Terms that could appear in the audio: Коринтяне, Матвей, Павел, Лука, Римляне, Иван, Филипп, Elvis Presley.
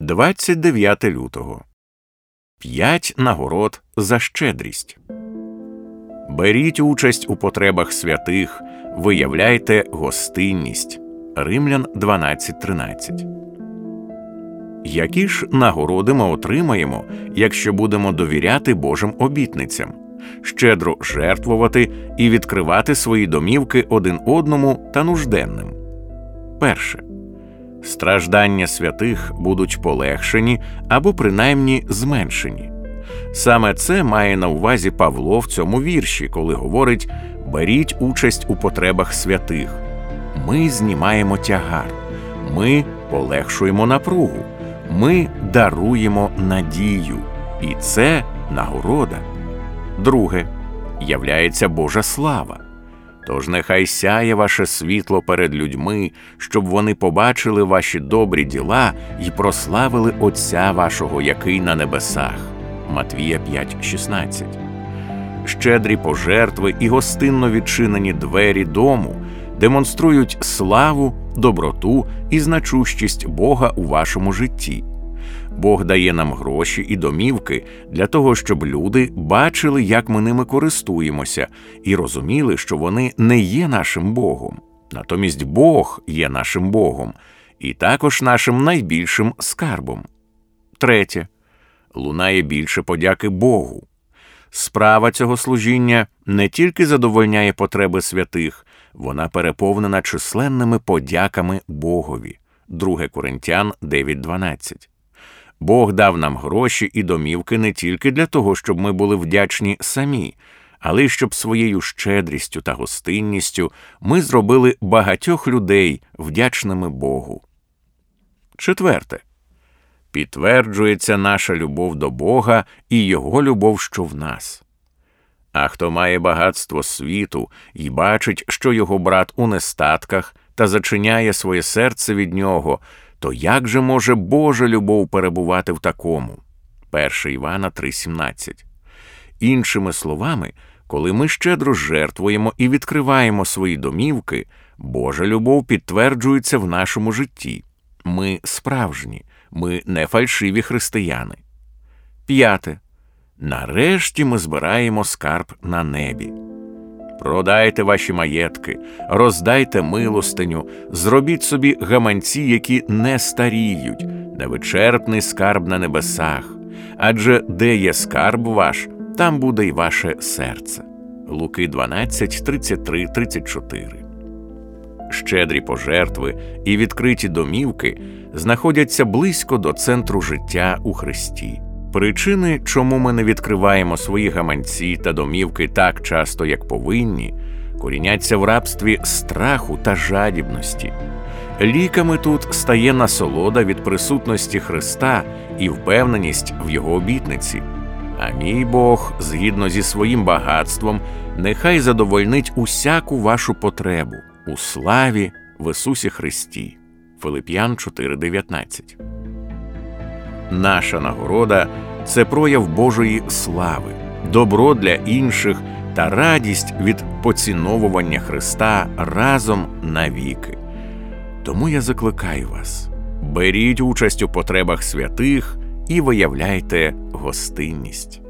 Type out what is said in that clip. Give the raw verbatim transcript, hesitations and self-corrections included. двадцять дев'яте лютого. П'ять нагород за щедрість. Беріть участь у потребах святих, виявляйте гостинність. Римлян дванадцять тринадцять. Які ж нагороди ми отримаємо, якщо будемо довіряти Божим обітницям, щедро жертвувати і відкривати свої домівки один одному та нужденним? Перше. Страждання святих будуть полегшені або принаймні зменшені. Саме це має на увазі Павло в цьому вірші, коли говорить «беріть участь у потребах святих». Ми знімаємо тягар, ми полегшуємо напругу, ми даруємо надію. І це нагорода. Друге. Являється Божа слава. Тож нехай сяє ваше світло перед людьми, щоб вони побачили ваші добрі діла і прославили Отця вашого, який на небесах. Матвія п'ять шістнадцять. Щедрі пожертви і гостинно відчинені двері дому демонструють славу, доброту і значущість Бога у вашому житті. Бог дає нам гроші і домівки для того, щоб люди бачили, як ми ними користуємося, і розуміли, що вони не є нашим Богом. Натомість Бог є нашим Богом, і також нашим найбільшим скарбом. Третє. Лунає більше подяки Богу. Справа цього служіння не тільки задовольняє потреби святих, вона переповнена численними подяками Богові. друге Коринтян дев'ять дванадцять. Бог дав нам гроші і домівки не тільки для того, щоб ми були вдячні самі, але й щоб своєю щедрістю та гостинністю ми зробили багатьох людей вдячними Богу. Четверте. Підтверджується наша любов до Бога і Його любов, що в нас. А хто має багатство світу і бачить, що його брат у нестатках та зачиняє своє серце від нього, то як же може Божа любов перебувати в такому? перше Івана три сімнадцять. Іншими словами, коли ми щедро жертвуємо і відкриваємо свої домівки, Божа любов підтверджується в нашому житті. Ми справжні, ми не фальшиві християни. П'яте. Нарешті ми збираємо скарб на небі. Продайте ваші маєтки, роздайте милостиню, зробіть собі гаманці, які не старіють, невичерпний скарб на небесах. Адже де є скарб ваш, там буде й ваше серце. Луки дванадцять тридцять три тридцять чотири. Щедрі пожертви і відкриті домівки знаходяться близько до центру життя у Христі. Причини, чому ми не відкриваємо свої гаманці та домівки так часто, як повинні, коріняться в рабстві страху та жадібності. Ліками тут стає насолода від присутності Христа і впевненість в Його обітниці. А мій Бог, згідно зі своїм багатством, нехай задовольнить усяку вашу потребу у славі в Ісусі Христі. Филип'ян чотири дев'ятнадцять. Наша нагорода – це прояв Божої слави, добро для інших та радість від поціновування Христа разом навіки. Тому я закликаю вас – беріть участь у потребах святих і виявляйте гостинність.